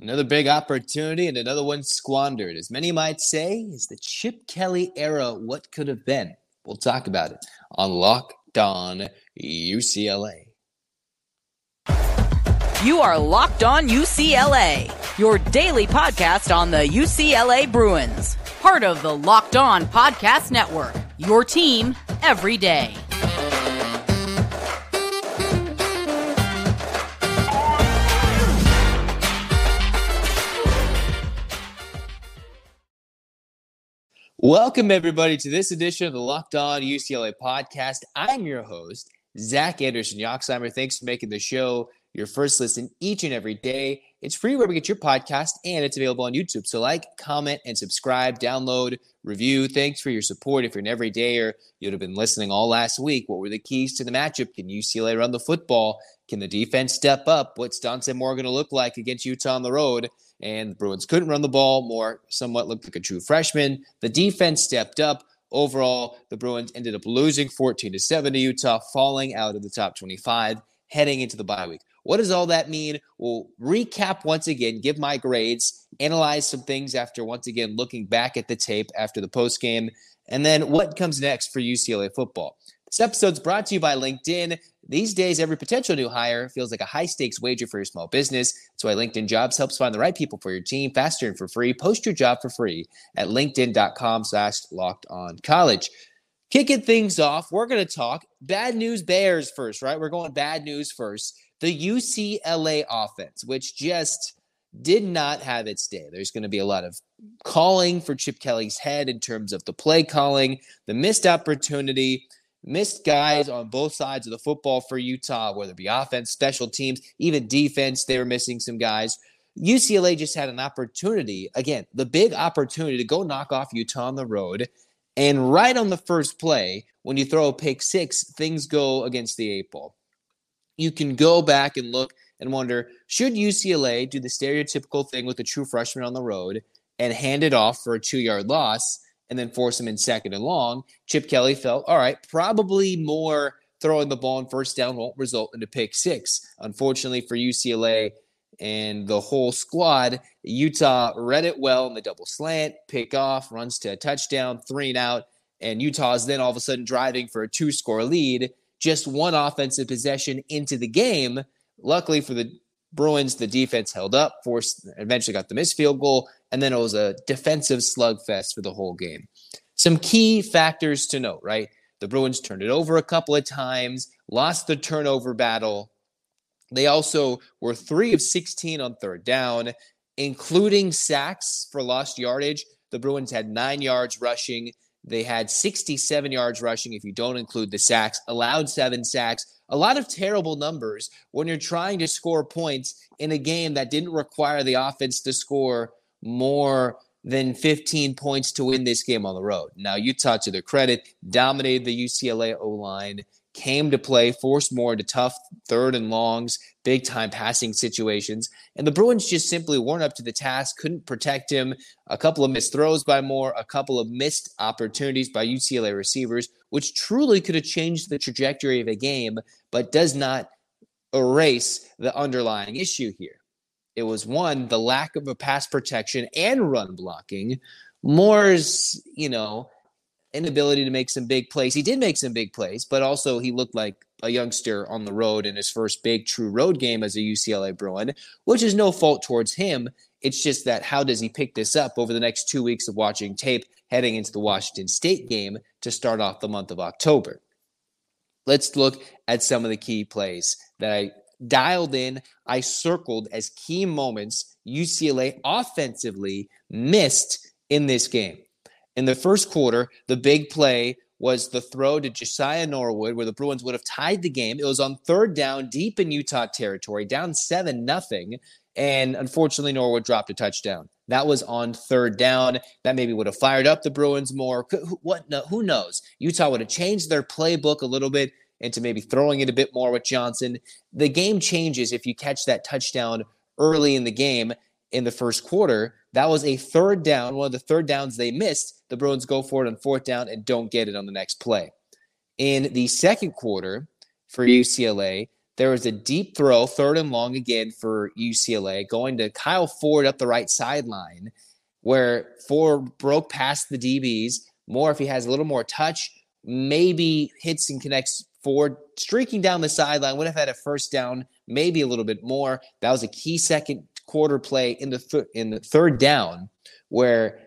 Another big opportunity and another one squandered. As many might say, is the Chip Kelly era what could have been? We'll talk about it on Locked On UCLA. You are Locked On UCLA, your daily podcast on the UCLA Bruins. Part of the Locked On Podcast Network, your team every day. Welcome, everybody, to this edition of the Locked On UCLA podcast. I'm your host, Zach Anderson Yoxsimer. Thanks for making the show your first listen each and every day. It's free wherever you get your podcast, and it's available on YouTube. So like, comment, and subscribe, download, review. Thanks for your support. If you're an everydayer, you'd have been listening all last week. What were the keys to the matchup? Can UCLA run the football? Can the defense step up? What's Dante Moore going to look like against Utah on the road? And the Bruins couldn't run the ball. Moore somewhat looked like a true freshman. The defense stepped up. Overall, the Bruins ended up losing 14-7 to Utah, falling out of the top 25, heading into the bye week. What does all that mean? We'll recap once again, give my grades, analyze some things after once again looking back at the tape after the postgame, and then what comes next for UCLA football. This episode's brought to you by LinkedIn. These days, every potential new hire feels like a high-stakes wager for your small business. That's why LinkedIn Jobs helps find the right people for your team faster and for free. Post your job for free at linkedin.com/lockedoncollege. Kicking things off, we're going to talk bad news bears first, right? We're going bad news first. The UCLA offense, which just did not have its day. There's going to be a lot of calling for Chip Kelly's head in terms of the play calling, the missed opportunity, missed guys on both sides of the football for Utah, whether it be offense, special teams, even defense. They were missing some guys. UCLA just had an opportunity, again, the big opportunity to go knock off Utah on the road. And right on the first play, when you throw a pick six, things go against the eight ball. You can go back and look and wonder, should UCLA do the stereotypical thing with a true freshman on the road and hand it off for a 2-yard loss and then force him in second and long? Chip Kelly felt, all right, probably more throwing the ball on first down won't result in a pick six. Unfortunately for UCLA and the whole squad, Utah read it well in the double slant, pick off, runs to a touchdown, 3 and out, and Utah is then all of a sudden driving for a 2-score lead. Just one offensive possession into the game. Luckily for the Bruins, the defense held up, eventually got the missed field goal, and then it was a defensive slugfest for the whole game. Some key factors to note, right? The Bruins turned it over a couple of times, lost the turnover battle. They also were 3 of 16 on third down, including sacks for lost yardage. The Bruins had 9 yards rushing. They had 67 yards rushing if you don't include the sacks, allowed 7 sacks. A lot of terrible numbers when you're trying to score points in a game that didn't require the offense to score more than 15 points to win this game on the road. Now, Utah, to their credit, dominated the UCLA O-line, came to play, forced more into tough third and longs, big-time passing situations. And the Bruins just simply weren't up to the task, couldn't protect him. A couple of missed throws by Moore, a couple of missed opportunities by UCLA receivers, which truly could have changed the trajectory of a game, but does not erase the underlying issue here. It was, one, the lack of a pass protection and run blocking. Moore's, inability to make some big plays. He did make some big plays, but also he looked like a youngster on the road in his first big true road game as a UCLA Bruin, which is no fault towards him. It's just that how does he pick this up over the next 2 weeks of watching tape heading into the Washington State game to start off the month of October? Let's look at some of the key plays that I dialed in, I circled as key moments UCLA offensively missed in this game. In the first quarter, the big play was the throw to Josiah Norwood, where the Bruins would have tied the game. It was on third down, deep in Utah territory, down 7-0, and unfortunately Norwood dropped a touchdown. That was on third down. That maybe would have fired up the Bruins more. Who knows? Utah would have changed their playbook a little bit into maybe throwing it a bit more with Johnson. The game changes if you catch that touchdown early in the game. In the first quarter, that was a third down, one of the third downs they missed. The Bruins go for it on fourth down and don't get it on the next play. In the second quarter for UCLA, There was a deep throw, third and long again for UCLA, going to Kyle Ford up the right sideline, where Ford broke past the DBs. Moore, if he has a little more touch, maybe hits and connects Ford, streaking down the sideline, would have had a first down, maybe a little bit more. That was a key second quarter play in the third down, where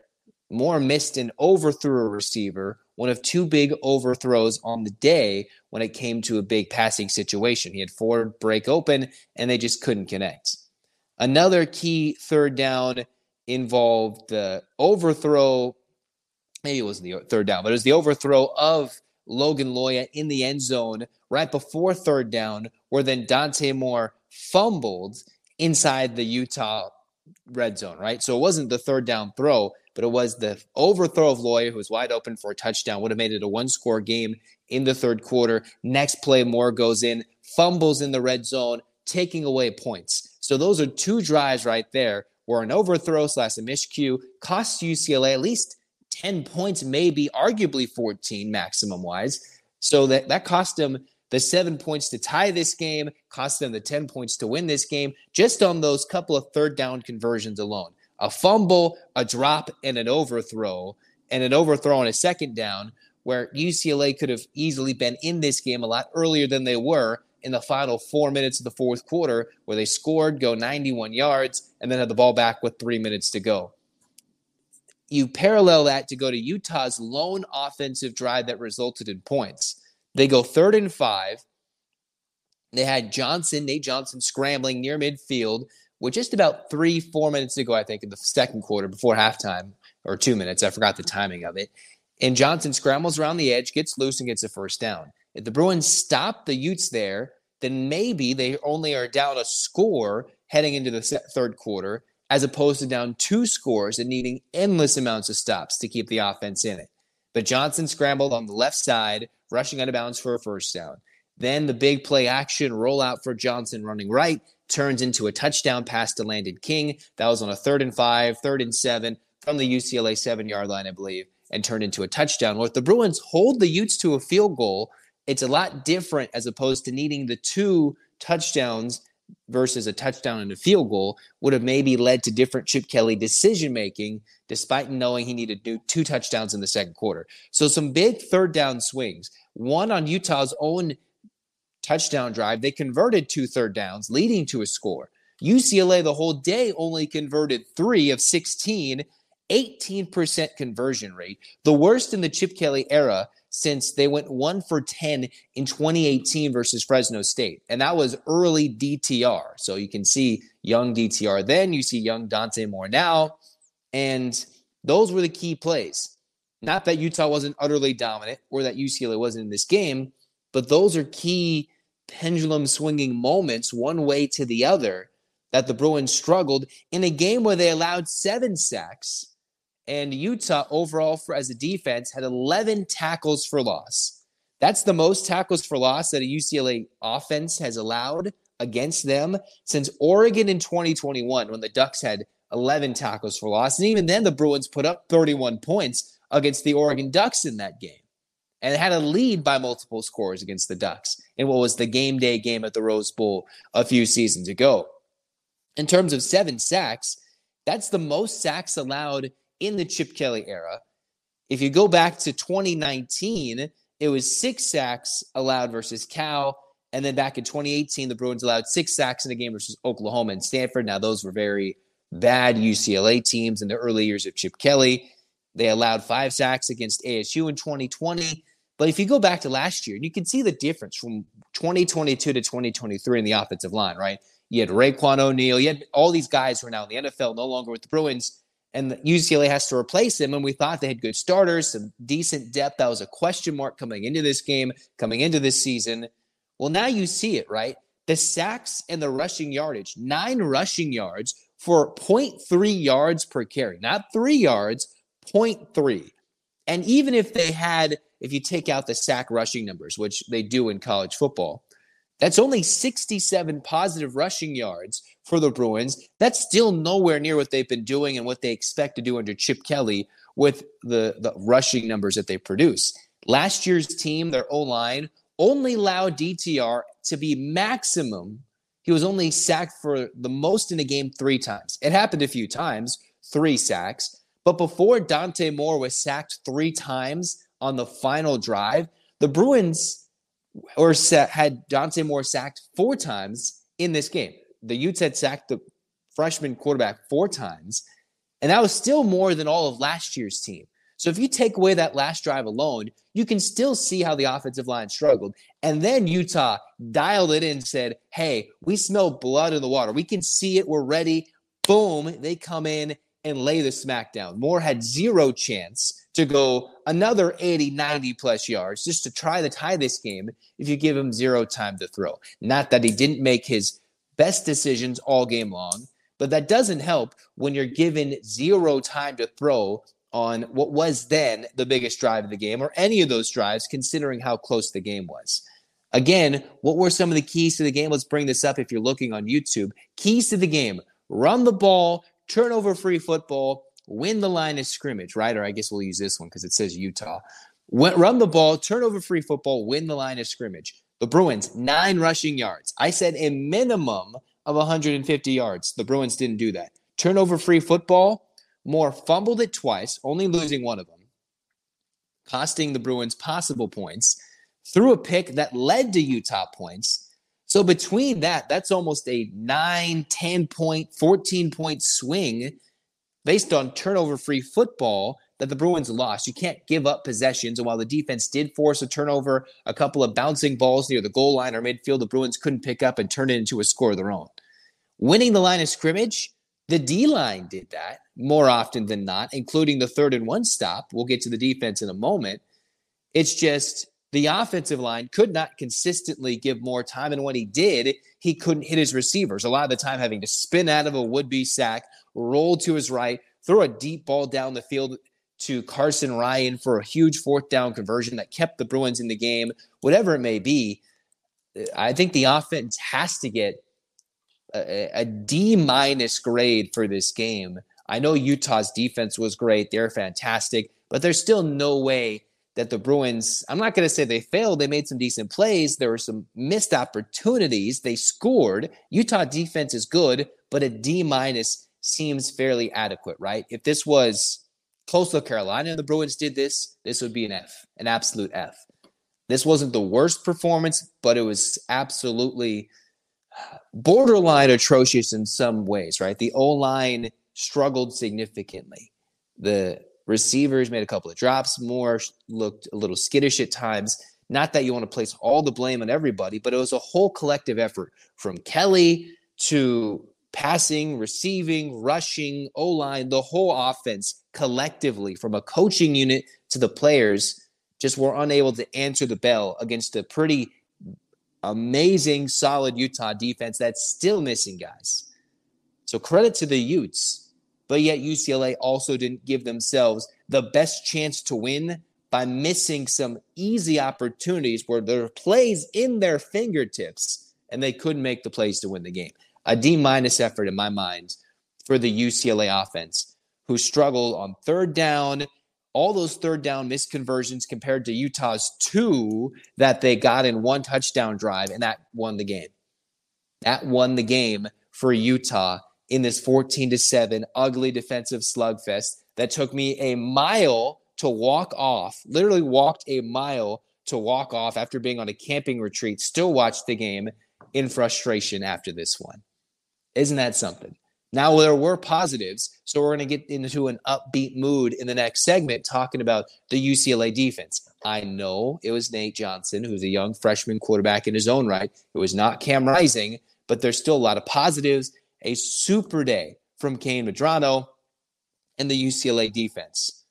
Moore missed and overthrew a receiver, one of two big overthrows on the day when it came to a big passing situation. He had Ford break open, and they just couldn't connect. Another key third down involved the overthrow. Maybe it wasn't the third down, but it was the overthrow of Logan Loya in the end zone right before third down, where then Dante Moore fumbled inside the Utah red zone, right? So it wasn't the third down throw, but it was the overthrow of Loya, who was wide open for a touchdown, would have made it a one-score game in the third quarter. Next play, Moore goes in, fumbles in the red zone, taking away points. So those are two drives right there where an overthrow slash a miscue costs UCLA at least 10 points, maybe arguably 14 maximum-wise. So that cost them the 7 points to tie this game, cost them the 10 points to win this game, just on those couple of third-down conversions alone. A fumble, a drop, and an overthrow on a second down, where UCLA could have easily been in this game a lot earlier than they were in the final 4 minutes of the fourth quarter, where they scored, go 91 yards, and then had the ball back with 3 minutes to go. You parallel that to go to Utah's lone offensive drive that resulted in points. They go 3rd and 5. They had Nate Johnson scrambling near midfield, with just about 3-4 minutes to go, I think, in the second quarter before halftime, or 2 minutes. I forgot the timing of it. And Johnson scrambles around the edge, gets loose, and gets a first down. If the Bruins stop the Utes there, then maybe they only are down a score heading into the third quarter, as opposed to down two scores and needing endless amounts of stops to keep the offense in it. But Johnson scrambled on the left side, rushing out of bounds for a first down. Then the big play action rollout for Johnson running right turns into a touchdown pass to Landon King. That was on a 3rd and 5, 3rd and 7 from the UCLA 7-yard line, I believe, and turned into a touchdown. Well, if the Bruins hold the Utes to a field goal, it's a lot different as opposed to needing the two touchdowns versus a touchdown and a field goal would have maybe led to different Chip Kelly decision-making, despite knowing he needed two touchdowns in the second quarter. So some big third-down swings. One on Utah's own touchdown drive, they converted 2 third downs, leading to a score. UCLA the whole day only converted 3 of 16, 18% conversion rate, the worst in the Chip Kelly era since they went 1 for 10 in 2018 versus Fresno State. And that was early DTR. So you can see young DTR then, you see young Dante Moore now. And those were the key plays. Not that Utah wasn't utterly dominant or that UCLA wasn't in this game, but those are key pendulum swinging moments one way to the other that the Bruins struggled in a game where they allowed 7 sacks, and Utah overall as a defense had 11 tackles for loss. That's the most tackles for loss that a UCLA offense has allowed against them since Oregon in 2021, when the Ducks had 11 tackles for loss. And even then the Bruins put up 31 points against the Oregon Ducks in that game, and had a lead by multiple scores against the Ducks in what was the game day game at the Rose Bowl a few seasons ago. In terms of 7 sacks, that's the most sacks allowed in the Chip Kelly era. If you go back to 2019, it was 6 sacks allowed versus Cal. And then back in 2018, the Bruins allowed 6 sacks in a game versus Oklahoma and Stanford. Now, those were very bad UCLA teams in the early years of Chip Kelly. They allowed 5 sacks against ASU in 2020. But if you go back to last year, and you can see the difference from 2022 to 2023 in the offensive line, right? You had Raekwon O'Neal. You had all these guys who are now in the NFL, no longer with the Bruins, and the UCLA has to replace them. And we thought they had good starters, some decent depth. That was a question mark coming into this game, coming into this season. Well, now you see it, right? The sacks and the rushing yardage, 9 rushing yards for 0.3 yards per carry, not 3 yards, 0.3. And even if they had, if you take out the sack rushing numbers, which they do in college football, that's only 67 positive rushing yards for the Bruins. That's still nowhere near what they've been doing and what they expect to do under Chip Kelly with the rushing numbers that they produce. Last year's team, their O-line, only allowed DTR to be maximum, he was only sacked for the most in a game 3 times. It happened a few times, 3 sacks. But before Dante Moore was sacked 3 times on the final drive, the Bruins had Dante Moore sacked 4 times in this game. The Utes had sacked the freshman quarterback 4 times, and that was still more than all of last year's team. So if you take away that last drive alone, you can still see how the offensive line struggled. And then Utah dialed it in and said, hey, we smell blood in the water. We can see it. We're ready. Boom. They come in and lay the smackdown. Moore had 0 chance to go another 80, 90-plus yards just to try to tie this game if you give him 0 time to throw. Not that he didn't make his best decisions all game long, but that doesn't help when you're given 0 time to throw on what was then the biggest drive of the game, or any of those drives, considering how close the game was. Again, what were some of the keys to the game? Let's bring this up if you're looking on YouTube. Keys to the game: run the ball, turnover-free football, win the line of scrimmage, right? Or I guess we'll use this one because it says Utah. Run the ball, turnover-free football, win the line of scrimmage. The Bruins, 9 rushing yards. I said a minimum of 150 yards. The Bruins didn't do that. Turnover-free football, Moore fumbled it twice, only losing one of them, costing the Bruins possible points, threw a pick that led to Utah points. So between that, that's almost a 9, 10-point, 14-point swing based on turnover-free football that the Bruins lost. You can't give up possessions, and while the defense did force a turnover, a couple of bouncing balls near the goal line or midfield, the Bruins couldn't pick up and turn it into a score of their own. Winning the line of scrimmage, the D-line did that more often than not, including the 3rd and 1 stop. We'll get to the defense in a moment. It's just the offensive line could not consistently give Moore time, and when he did, he couldn't hit his receivers. A lot of the time having to spin out of a would-be sack, roll to his right, throw a deep ball down the field to Carson Ryan for a huge 4th down conversion that kept the Bruins in the game, whatever it may be. I think the offense has to get a D- grade for this game. I know Utah's defense was great. They're fantastic, but there's still no way that the Bruins, I'm not going to say they failed. They made some decent plays. There were some missed opportunities. They scored. Utah defense is good, but a D- seems fairly adequate, right? If this was Coastal Carolina and the Bruins did this, this would be an F, an absolute F. This wasn't the worst performance, but it was absolutely borderline atrocious in some ways, right? The O-line struggled significantly. The receivers made a couple of drops. Moore looked a little skittish at times. Not that you want to place all the blame on everybody, but it was a whole collective effort from Kelly to passing, receiving, rushing, O-line, the whole offense collectively, from a coaching unit to the players, just were unable to answer the bell against a pretty amazing, solid Utah defense that's still missing guys. So credit to the Utes, but yet UCLA also didn't give themselves the best chance to win by missing some easy opportunities where there are plays in their fingertips and they couldn't make the plays to win the game. A D- effort in my mind for the UCLA offense, who struggled on 3rd down, all those 3rd down misconversions compared to Utah's 2 that they got in 1 touchdown drive, and that won the game. That won the game for Utah in this 14-7 ugly defensive slugfest that took me a mile to walk off, literally walked a mile to walk off after being on a camping retreat, still watched the game in frustration after this one. Isn't that something? Now, there were positives, so we're going to get into an upbeat mood in the next segment talking about the UCLA defense. I know it was Nate Johnson, who's a young freshman quarterback in his own right. It was not Cam Rising, but there's still a lot of positives. A super day from Kain Medrano and the UCLA defense.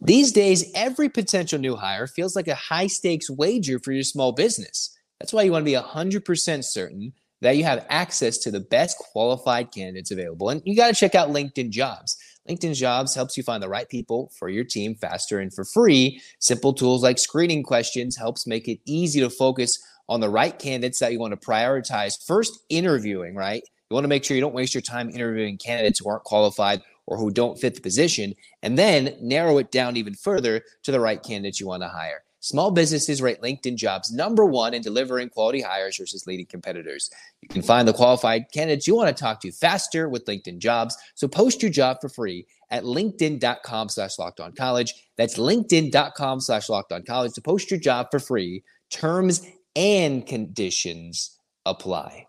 These days, every potential new hire feels like a high-stakes wager for your small business. That's why you want to be 100% certain that you have access to the best qualified candidates available. And you got to check out LinkedIn Jobs. LinkedIn Jobs helps you find the right people for your team faster and for free. Simple tools like screening questions helps make it easy to focus on the right candidates that you want to prioritize. First, interviewing, right? You want to make sure you don't waste your time interviewing candidates who aren't qualified or who don't fit the position, and then narrow it down even further to the right candidates you want to hire. Small businesses rate LinkedIn Jobs #1 in delivering quality hires versus leading competitors. You can find the qualified candidates you want to talk to faster with LinkedIn Jobs. So post your job for free at linkedin.com/lockedoncollege. That's linkedin.com/lockedoncollege to post your job for free. Terms and conditions apply.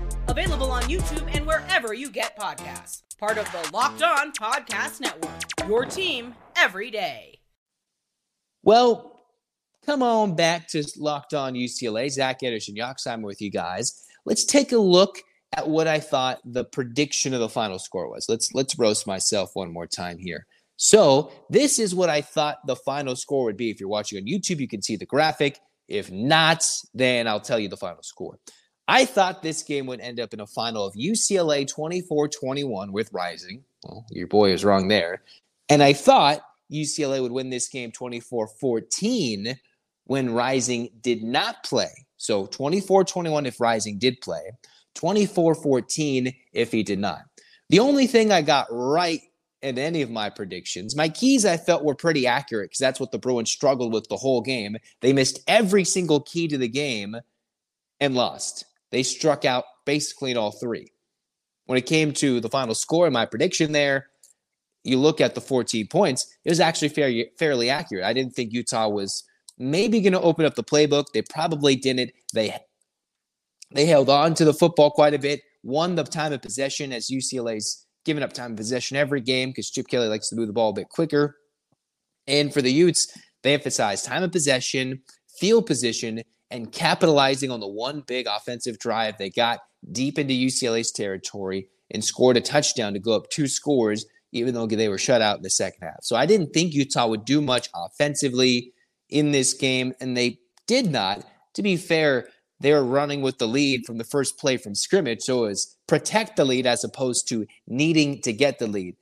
Available on YouTube and wherever you get podcasts. Part of the Locked On Podcast Network. Your team every day. Well, come on back to Locked On UCLA. Zach Anderson Yoxsimer with you guys. Let's take a look at what I thought the prediction of the final score was. Let's roast myself one more time here. So this is what I thought the final score would be. If you're watching on YouTube, you can see the graphic. If not, then I'll tell you the final score. I thought this game would end up in a final of UCLA 24-21 with Rising. Well, your boy is wrong there. And I thought UCLA would win this game 24-14 when Rising did not play. So 24-21 if Rising did play, 24-14 if he did not. The only thing I got right in any of my predictions, my keys I felt were pretty accurate because that's what the Bruins struggled with the whole game. They missed every single key to the game and lost. They struck out basically in all three. When it came to the final score and my prediction there, you look at the 14 points, it was actually fairly accurate. I didn't think Utah was maybe going to open up the playbook. They probably didn't. They held on to the football quite a bit, won the time of possession as UCLA's giving up time of possession every game because Chip Kelly likes to move the ball a bit quicker. And for the Utes, they emphasize time of possession, field position, and capitalizing on the one big offensive drive. They got deep into UCLA's territory and scored a touchdown to go up 2 scores, even though they were shut out in the second half. So I didn't think Utah would do much offensively in this game, and they did not. To be fair, they were running with the lead from the first play from scrimmage, so it was protect the lead as opposed to needing to get the lead.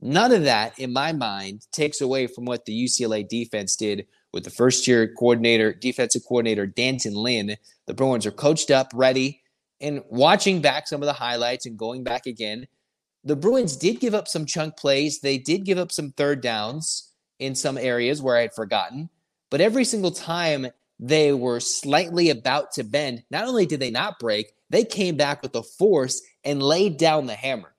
None of that, in my mind, takes away from what the UCLA defense did with the first-year coordinator, defensive coordinator, D'Anton Lynn. The Bruins are coached up, ready, and watching back some of the highlights and going back again, the Bruins did give up some chunk plays. They did give up some third downs in some areas where I had forgotten, but every single time they were slightly about to bend, not only did they not break, they came back with a force and laid down the hammer.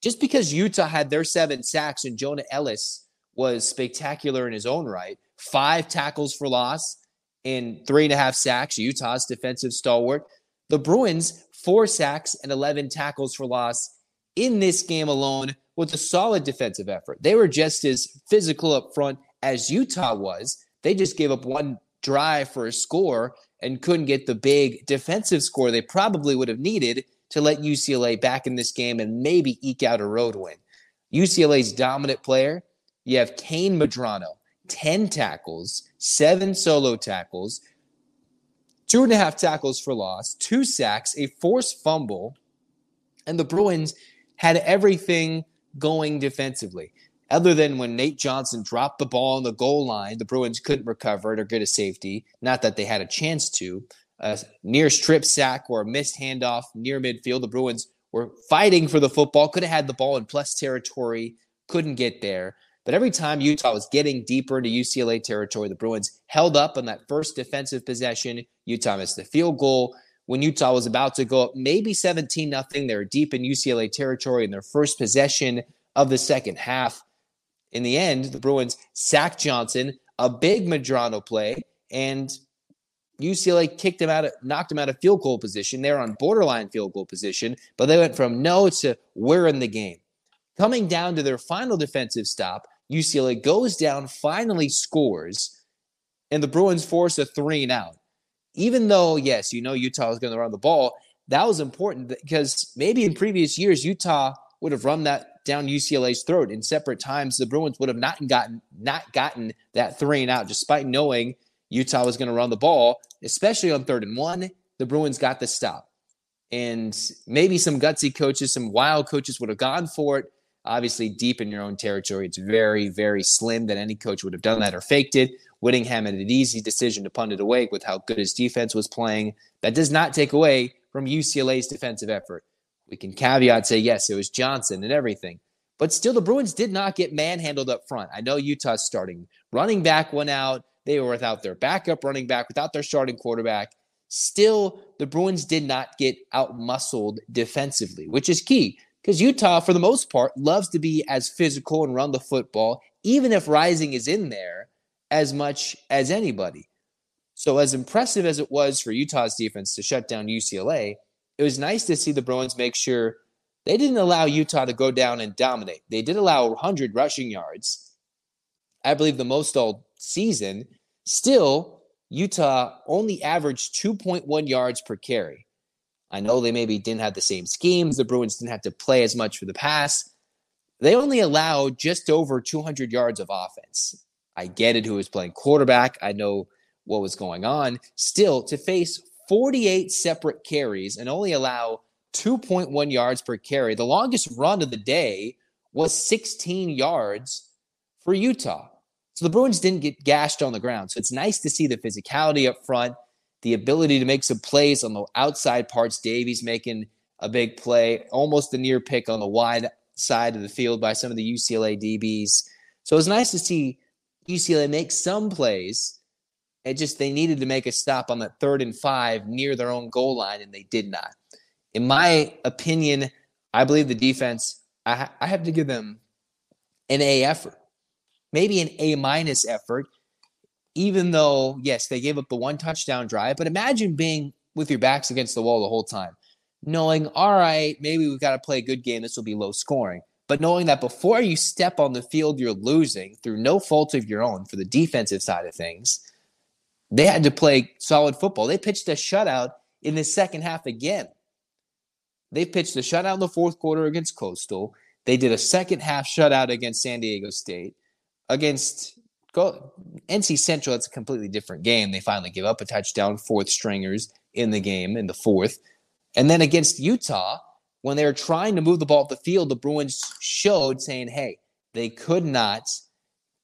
Just because Utah had their 7 sacks and Jonah Ellis was spectacular in his own right, 5 tackles for loss and 3.5 sacks, Utah's defensive stalwart. The Bruins, 4 sacks and 11 tackles for loss in this game alone with a solid defensive effort. They were just as physical up front as Utah was. They just gave up 1 drive for a score and couldn't get the big defensive score they probably would have needed to let UCLA back in this game and maybe eke out a road win. UCLA's dominant player, you have Kain Medrano. 10 tackles, 7 solo tackles, 2.5 tackles for loss, 2 sacks, a forced fumble, and the Bruins had everything going defensively. Other than when Nate Johnson dropped the ball on the goal line, the Bruins couldn't recover it or get a safety, not that they had a chance to. A near strip sack or a missed handoff near midfield, the Bruins were fighting for the football, could have had the ball in plus territory, couldn't get there. But every time Utah was getting deeper into UCLA territory, the Bruins held up on that first defensive possession. Utah missed the field goal. When Utah was about to go up maybe 17-0, they were deep in UCLA territory in their first possession of the second half. In the end, the Bruins sacked Johnson, a big Medrano play, and UCLA kicked him out, knocked him out of field goal position. They were on borderline field goal position, but they went from no to we're in the game. Coming down to their final defensive stop, UCLA goes down, finally scores, and the Bruins force a 3-and-out. Even though, yes, you know Utah was going to run the ball, that was important because maybe in previous years, Utah would have run that down UCLA's throat. In separate times, the Bruins would have not gotten that 3-and-out, despite knowing Utah was going to run the ball, especially on 3rd and 1. The Bruins got the stop. And maybe some gutsy coaches, some wild coaches would have gone for it. Obviously, deep in your own territory, it's very, very slim that any coach would have done that or faked it. Whittingham had an easy decision to punt it away with how good his defense was playing. That does not take away from UCLA's defensive effort. We can caveat say, yes, it was Johnson and everything. But still, the Bruins did not get manhandled up front. I know Utah's starting running back went out. They were without their backup running back, without their starting quarterback. Still, the Bruins did not get out-muscled defensively, which is key because Utah, for the most part, loves to be as physical and run the football, even if Rising is in there as much as anybody. So as impressive as it was for Utah's defense to shut down UCLA, it was nice to see the Bruins make sure they didn't allow Utah to go down and dominate. They did allow 100 rushing yards, I believe the most all season. Still, Utah only averaged 2.1 yards per carry. I know they maybe didn't have the same schemes. The Bruins didn't have to play as much for the pass. They only allowed just over 200 yards of offense. I get it, who was playing quarterback. I know what was going on. Still, to face 48 separate carries and only allow 2.1 yards per carry, the longest run of the day was 16 yards for Utah. So the Bruins didn't get gashed on the ground. So it's nice to see the physicality up front, the ability to make some plays on the outside parts. Davies making a big play, almost a near pick on the wide side of the field by some of the UCLA DBs. So it was nice to see UCLA make some plays. It just, they needed to make a stop on that 3rd and 5 near their own goal line, and they did not. In my opinion, I believe the defense, I have to give them an A effort. Maybe an A-minus effort, even though, yes, they gave up the one touchdown drive. But imagine being with your backs against the wall the whole time, knowing, all right, maybe we've got to play a good game. This will be low scoring. But knowing that before you step on the field, you're losing through no fault of your own for the defensive side of things. They had to play solid football. They pitched a shutout in the second half again. They pitched a shutout in the 4th quarter against Coastal. They did a second-half shutout against San Diego State. Against NC Central, it's a completely different game. They finally give up a touchdown, 4th stringers in the game in the 4th. And then against Utah, when they were trying to move the ball up the field, the Bruins showed saying, hey, they could not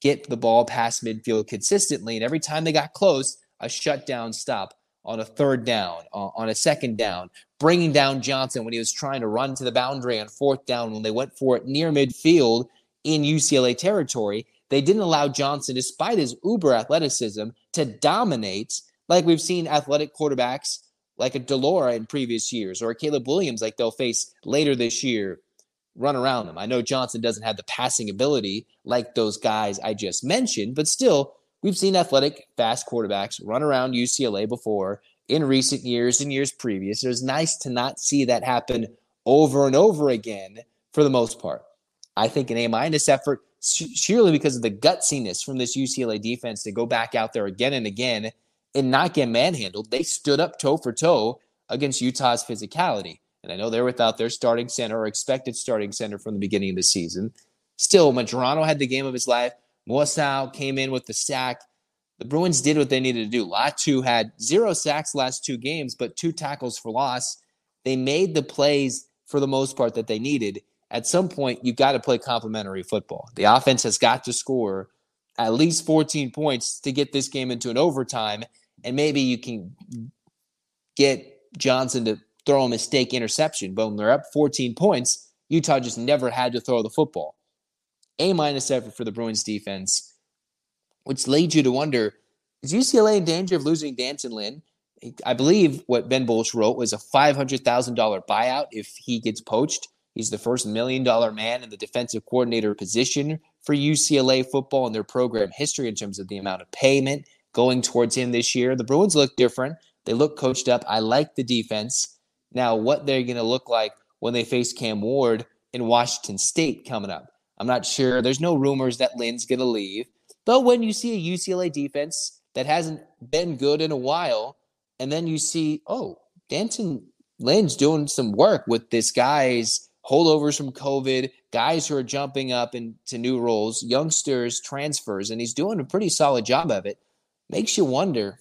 get the ball past midfield consistently. And every time they got close, a shutdown stop on a 3rd down, on a 2nd down, bringing down Johnson when he was trying to run to the boundary on 4th down when they went for it near midfield in UCLA territory. They didn't allow Johnson, despite his uber athleticism, to dominate like we've seen athletic quarterbacks like a Delora in previous years or a Caleb Williams like they'll face later this year run around them. I know Johnson doesn't have the passing ability like those guys I just mentioned, but still, we've seen athletic, fast quarterbacks run around UCLA before in recent years and years previous. It was nice to not see that happen over and over again for the most part. I think an A-minus effort, surely because of the gutsiness from this UCLA defense to go back out there again and again and not get manhandled. They stood up toe for toe against Utah's physicality. And I know they're without their starting center or expected starting center from the beginning of the season. Still, Medrano had the game of his life. Moisau came in with the sack. The Bruins did what they needed to do. Latu had 0 sacks last 2 games, but 2 tackles for loss. They made the plays for the most part that they needed. At some point, you got to play complementary football. The offense has got to score at least 14 points to get this game into an overtime, and maybe you can get Johnson to throw a mistake interception. But when they're up 14 points, Utah just never had to throw the football. A-minus effort for the Bruins defense, which led you to wonder, is UCLA in danger of losing D'Anton Lynn? I believe what Ben Bolsch wrote was a $500,000 buyout if he gets poached. He's the first $1 million man in the defensive coordinator position for UCLA football in their program history in terms of the amount of payment going towards him this year. The Bruins look different. They look coached up. I like the defense. Now, what they're going to look like when they face Cam Ward in Washington State coming up, I'm not sure. There's no rumors that Lynn's going to leave. But when you see a UCLA defense that hasn't been good in a while, and then you see, oh, D'Anton Lynn's doing some work with this guy's holdovers from COVID, guys who are jumping up into new roles, youngsters, transfers, and he's doing a pretty solid job of it. makes you wonder,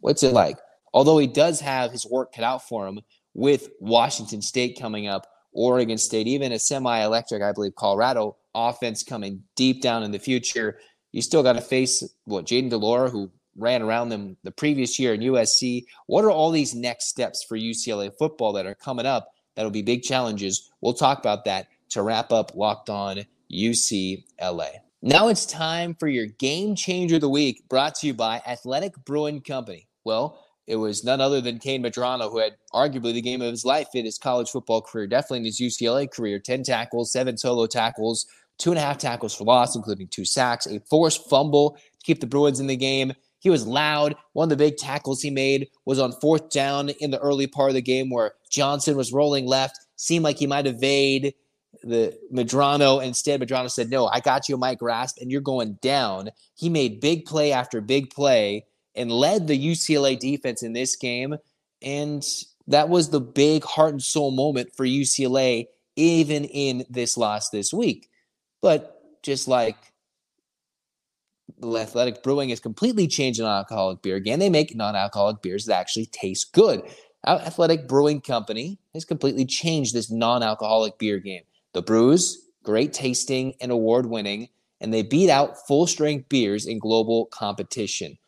what's it like? Although he does have his work cut out for him with Washington State coming up, Oregon State, even a semi-electric, I believe, Colorado offense coming deep down in the future. You still got to face, Jaden DeLore, who ran around them the previous year in USC. What are all these next steps for UCLA football that are coming up that'll be big challenges? We'll talk about that to wrap up Locked On UCLA. Now it's time for your Game Changer of the Week, brought to you by Athletic Brewing Company. Well, it was none other than Kain Medrano, who had arguably the game of his life in his college football career, definitely in his UCLA career, 10 tackles, 7 solo tackles, 2.5 tackles for loss, including 2 sacks, a forced fumble to keep the Bruins in the game. He was loud. One of the big tackles he made was on 4th down in the early part of the game where Johnson was rolling left, seemed like he might evade the Medrano. Instead, Medrano said, "No, I got you in my grasp, and you're going down." He made big play after big play and led the UCLA defense in this game. And that was the big heart and soul moment for UCLA, even in this loss this week. But just like Athletic Brewing is completely changed non-alcoholic beer. Again, they make non-alcoholic beers that actually taste good. Our Athletic Brewing Company has completely changed this non-alcoholic beer game. The brews, great tasting and award-winning, and they beat out full-strength beers in global competition.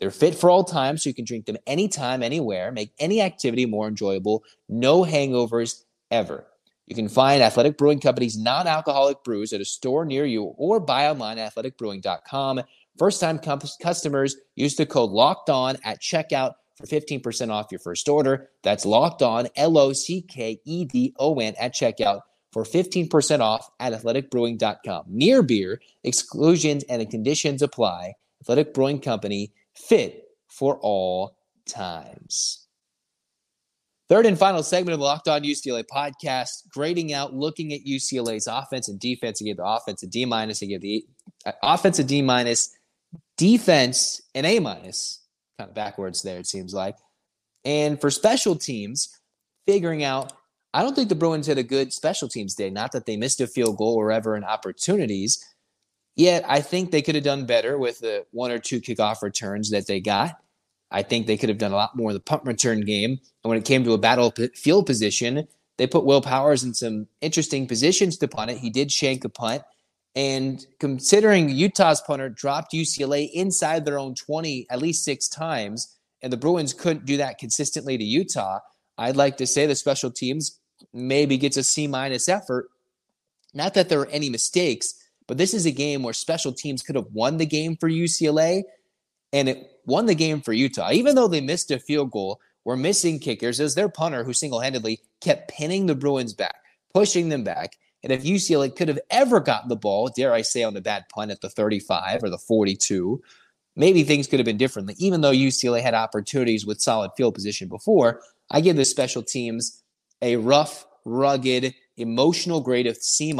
They're fit for all time, so you can drink them anytime, anywhere, make any activity more enjoyable, no hangovers ever. You can find Athletic Brewing Company's non-alcoholic brews at a store near you or buy online at athleticbrewing.com. First-time customers use the code LOCKEDON at checkout for 15% off your first order. That's LOCKEDON, LOCKEDON, at checkout for 15% off at athleticbrewing.com. Near beer, exclusions and conditions apply. Athletic Brewing Company, fit for all times. Third and final segment of the Locked On UCLA podcast, grading out, looking at UCLA's offense and defense. He gave the offense a D minus. He gave the offense a D minus, defense an A minus. Kind of backwards there, it seems like. And for special teams, figuring out, I don't think the Bruins had a good special teams day. Not that they missed a field goal or ever in opportunities. Yet I think they could have done better with the 1 or 2 kickoff returns that they got. I think they could have done a lot more in the punt return game. And when it came to a battlefield position, they put Will Powers in some interesting positions to punt it. He did shank a punt. And considering Utah's punter dropped UCLA inside their own 20 at least 6 times, and the Bruins couldn't do that consistently to Utah, I'd like to say the special teams maybe gets a C- effort. Not that there were any mistakes, but this is a game where special teams could have won the game for UCLA, and it won the game for Utah. Even though they missed a field goal, were missing kickers, as their punter, who single-handedly kept pinning the Bruins back, pushing them back. And if UCLA could have ever gotten the ball, dare I say, on the bad punt at the 35 or the 42, maybe things could have been differently. Even though UCLA had opportunities with solid field position before, I give the special teams a rough, rugged, emotional grade of C-,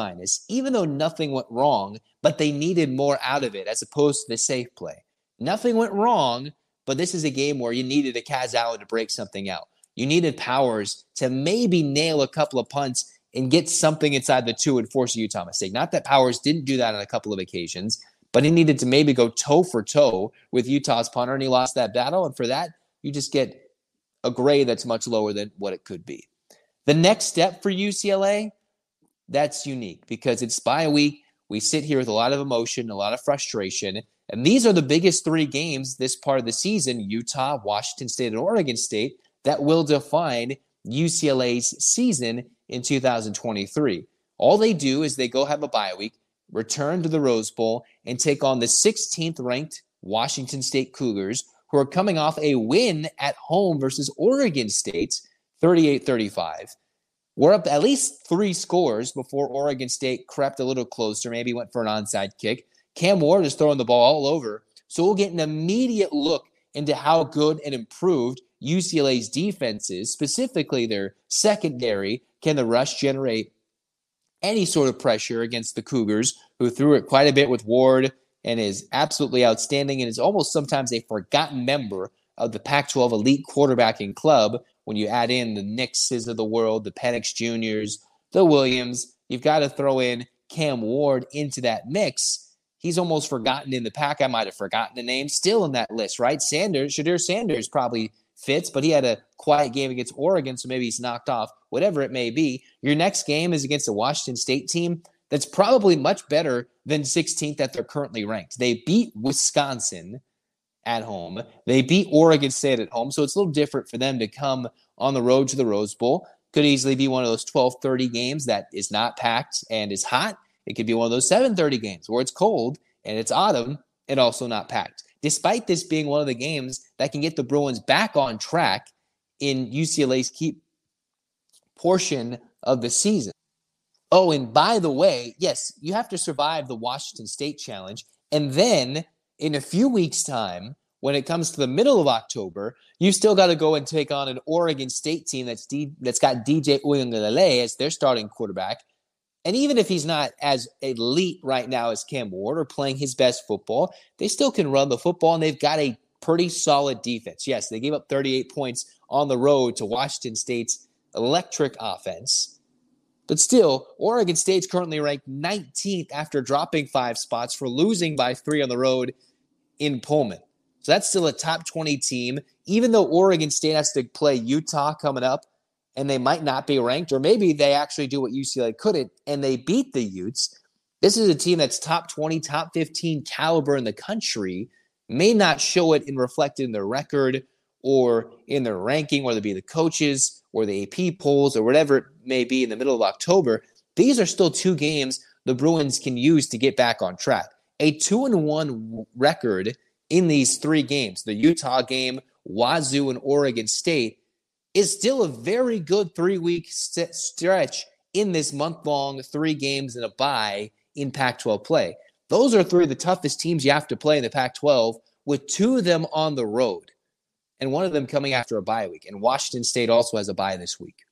even though nothing went wrong, but they needed more out of it as opposed to the safe play. Nothing went wrong, but this is a game where you needed a Kaz Allen to break something out. You needed Powers to maybe nail a couple of punts and get something inside the 2 and force a Utah mistake. Not that Powers didn't do that on a couple of occasions, but he needed to maybe go toe for toe with Utah's punter, and he lost that battle. And for that, you just get a grade that's much lower than what it could be. The next step for UCLA, that's unique because it's bye week. We sit here with a lot of emotion, a lot of frustration. And these are the biggest 3 games this part of the season, Utah, Washington State, and Oregon State, that will define UCLA's season in 2023. All they do is they go have a bye week, return to the Rose Bowl, and take on the 16th-ranked Washington State Cougars, who are coming off a win at home versus Oregon State, 38-35. We're up at least 3 scores before Oregon State crept a little closer, maybe went for an onside kick. Cam Ward is throwing the ball all over, so we'll get an immediate look into how good and improved UCLA's defense is, specifically their secondary. Can the rush generate any sort of pressure against the Cougars, who threw it quite a bit with Ward and is absolutely outstanding and is almost sometimes a forgotten member of the Pac-12 elite quarterbacking club when you add in the Nixes of the world, the Penix Juniors, the Williams. You've got to throw in Cam Ward into that mix. He's almost forgotten in the pack. I might have forgotten the name. Still in that list, right? Shadir Sanders probably fits, but he had a quiet game against Oregon, so maybe he's knocked off. Whatever it may be, your next game is against a Washington State team that's probably much better than 16th that they're currently ranked. They beat Wisconsin at home. They beat Oregon State at home, so it's a little different for them to come on the road to the Rose Bowl. Could easily be one of those 12:30 games that is not packed and is hot. It could be one of those 7:30 games where it's cold and it's autumn and also not packed. Despite this being one of the games that can get the Bruins back on track in UCLA's key portion of the season. Oh, and by the way, yes, you have to survive the Washington State Challenge. And then in a few weeks' time, when it comes to the middle of October, you still got to go and take on an Oregon State team that's got DJ Uiagalelei as their starting quarterback. And even if he's not as elite right now as Cam Ward or playing his best football, they still can run the football, and they've got a pretty solid defense. Yes, they gave up 38 points on the road to Washington State's electric offense. But still, Oregon State's currently ranked 19th after dropping 5 spots for losing by 3 on the road in Pullman. So that's still a top 20 team, even though Oregon State has to play Utah coming up, and they might not be ranked, or maybe they actually do what UCLA couldn't, and they beat the Utes. This is a team that's top 20, top 15 caliber in the country, may not show it and reflect it in their record or in their ranking, whether it be the coaches or the AP polls or whatever it may be in the middle of October. These are still 2 games the Bruins can use to get back on track. A 2-1 record in these 3 games, the Utah game, Wazoo, and Oregon State, is still a very good 3-week stretch in this month-long 3 games and a bye in Pac-12 play. Those are 3 of the toughest teams you have to play in the Pac-12, with 2 of them on the road, and one of them coming after a bye week. And Washington State also has a bye this week.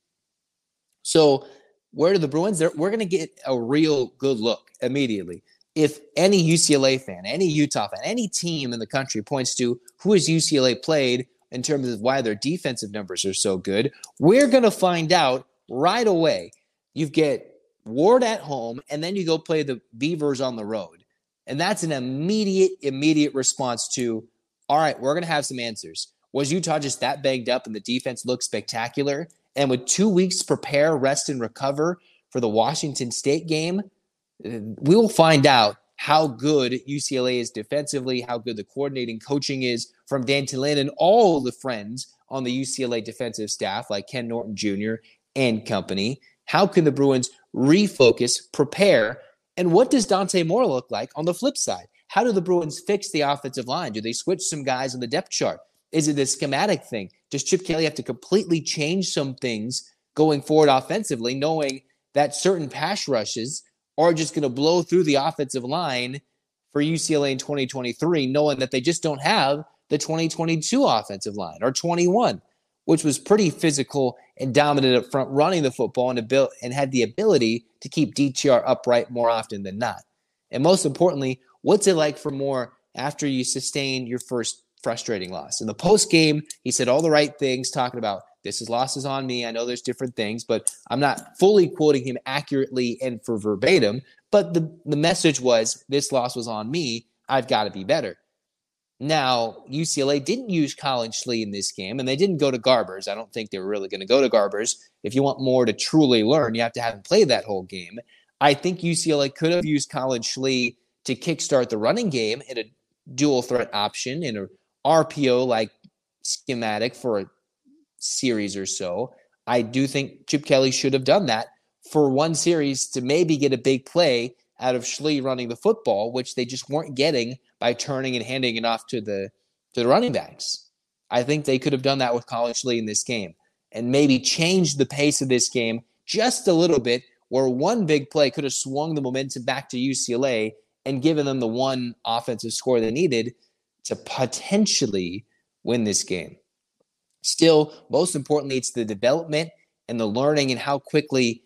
So where do the Bruins? We're going to get a real good look immediately. If any UCLA fan, any Utah fan, any team in the country points to who has UCLA played in terms of why their defensive numbers are so good, we're going to find out right away. You get Ward at home, and then you go play the Beavers on the road. And that's an immediate response to, all right, we're going to have some answers. Was Utah just that banged up and the defense looked spectacular? And with 2 weeks to prepare, rest, and recover for the Washington State game, we will find out how good UCLA is defensively, how good the coordinating coaching is from D'Anton Lynn and all the friends on the UCLA defensive staff like Ken Norton Jr. and company. How can the Bruins refocus, prepare, and what does Dante Moore look like on the flip side? How do the Bruins fix the offensive line? Do they switch some guys on the depth chart? Is it a schematic thing? Does Chip Kelly have to completely change some things going forward offensively, knowing that certain pass rushes are just going to blow through the offensive line for UCLA in 2023, knowing that they just don't have the 2022 offensive line, or 21, which was pretty physical and dominant up front, running the football and had the ability to keep DTR upright more often than not. And most importantly, what's it like for Moore after you sustain your first frustrating loss? In the post-game, he said all the right things, talking about this is losses on me. I know there's different things, but I'm not fully quoting him accurately and for verbatim. But the message was, this loss was on me. I've got to be better. Now, UCLA didn't use Colin Schley in this game, and they didn't go to Garbers. I don't think they were really going to go to Garbers. If you want Moore to truly learn, you have to have him play that whole game. I think UCLA could have used Colin Schley to kickstart the running game in a dual threat option, in a RPO-like schematic for a series or so. I do think Chip Kelly should have done that for one series to maybe get a big play out of Schley running the football, which they just weren't getting by turning and handing it off to the running backs. I think they could have done that with Colin Schley in this game and maybe changed the pace of this game just a little bit, where one big play could have swung the momentum back to UCLA and given them the one offensive score they needed to potentially win this game. Still, most importantly, it's the development and the learning and how quickly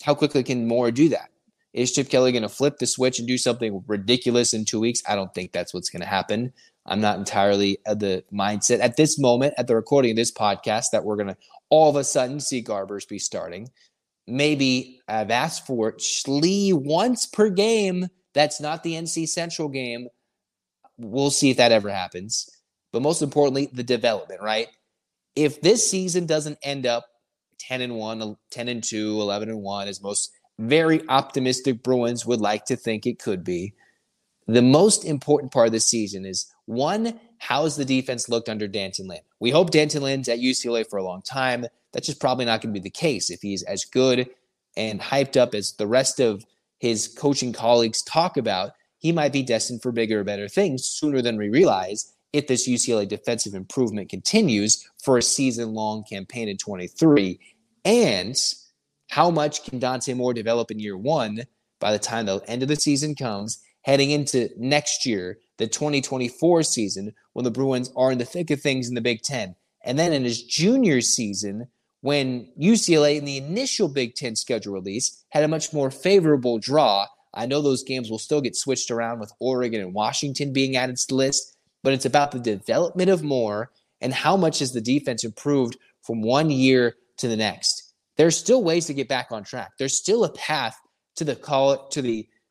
can Moore do that. Is Chip Kelly going to flip the switch and do something ridiculous in 2 weeks? I don't think that's what's going to happen. I'm not entirely of the mindset at this moment, at the recording of this podcast, that we're going to all of a sudden see Garbers be starting. Maybe I've asked for Schley once per game That's not the NC Central game. We'll see if that ever happens. But most importantly, the development, right? If this season doesn't end up 10-1, 10-2, 11-1, as most very optimistic Bruins would like to think it could be, the most important part of this season is, one, how's the defense looked under D'Anton Lynn? We hope D'Anton Lynn's at UCLA for a long time. That's just probably not going to be the case if he's as good and hyped up as the rest of his coaching colleagues talk about. He might be destined for bigger, better things sooner than we realize if this UCLA defensive improvement continues for a season-long campaign in 23. And how much can Dante Moore develop in year one by the time the end of the season comes, heading into next year, the 2024 season, when the Bruins are in the thick of things in the Big Ten. And then in his junior season, when UCLA in the initial Big Ten schedule release had a much more favorable draw. I know those games will still get switched around with Oregon and Washington being added to the list, but it's about the development of Moore and how much has the defense improved from one year to the next. There's still ways to get back on track. There's still a path to the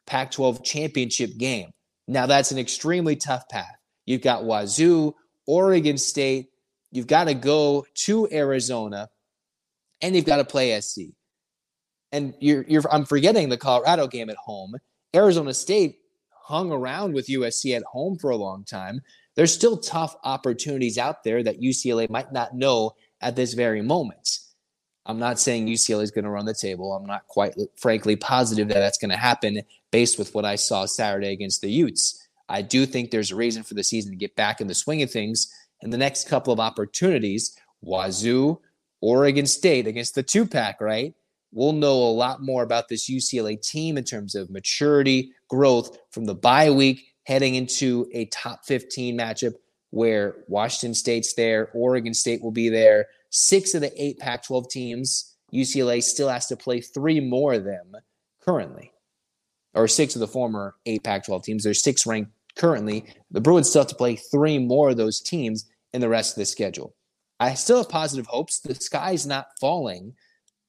Pac-12 championship game. Now, that's an extremely tough path. You've got Wazoo, Oregon State. You've got to go to Arizona, and you've got to play SC. And I'm forgetting the Colorado game at home. Arizona State hung around with USC at home for a long time. There's still tough opportunities out there that UCLA might not know at this very moment. I'm not saying UCLA is going to run the table. I'm not quite, frankly, positive that that's going to happen based with what I saw Saturday against the Utes. I do think there's a reason for the season to get back in the swing of things. And the next couple of opportunities, Wazoo, Oregon State against the two-pack, right? We'll know a lot more about this UCLA team in terms of maturity, growth from the bye week, heading into a top 15 matchup where Washington State's there, Oregon State will be there. 6 of the 8 Pac-12 teams, UCLA still has to play 3 more of them currently. Or 6 of the former 8 Pac-12 teams. There's 6 ranked currently. The Bruins still have to play 3 more of those teams in the rest of the schedule. I still have positive hopes. The sky's not falling,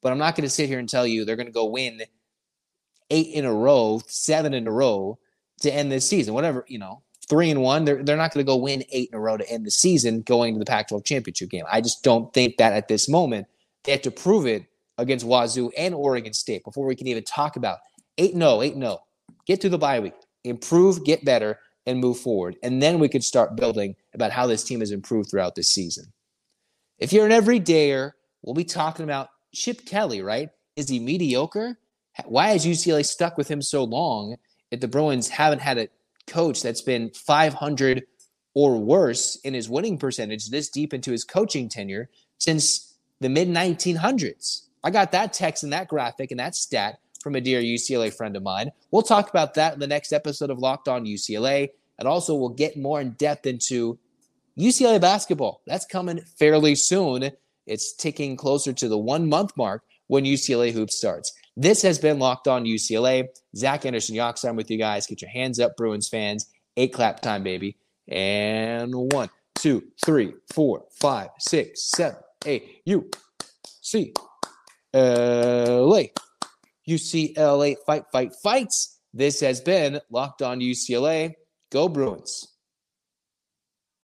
but I'm not going to sit here and tell you they're going to go win 8 in a row, 7 in a row to end this season. Whatever, 3-1, they're not going to go win 8 in a row to end the season going to the Pac-12 championship game. I just don't think that at this moment. They have to prove it against Wazoo and Oregon State before we can even talk about 8-0. Get through the bye week, improve, get better, and move forward. And then we could start building about how this team has improved throughout this season. If you're an everydayer, we'll be talking about Chip Kelly, right? Is he mediocre? Why is UCLA stuck with him so long if the Bruins haven't had a coach that's been 500 or worse in his winning percentage this deep into his coaching tenure since the mid-1900s? I got that text and that graphic and that stat from a dear UCLA friend of mine. We'll talk about that in the next episode of Locked On UCLA, and also we'll get more in depth into UCLA basketball. That's coming fairly soon. It's ticking closer to the 1 month mark when UCLA Hoops starts. This has been Locked On UCLA. Zach Anderson Yoxsimer with you guys. Get your hands up, Bruins fans. 8 clap time, baby. And 1, 2, 3, 4, 5, 6, 7, 8. UCLA. UCLA fight, fight, fights. This has been Locked On UCLA. Go Bruins.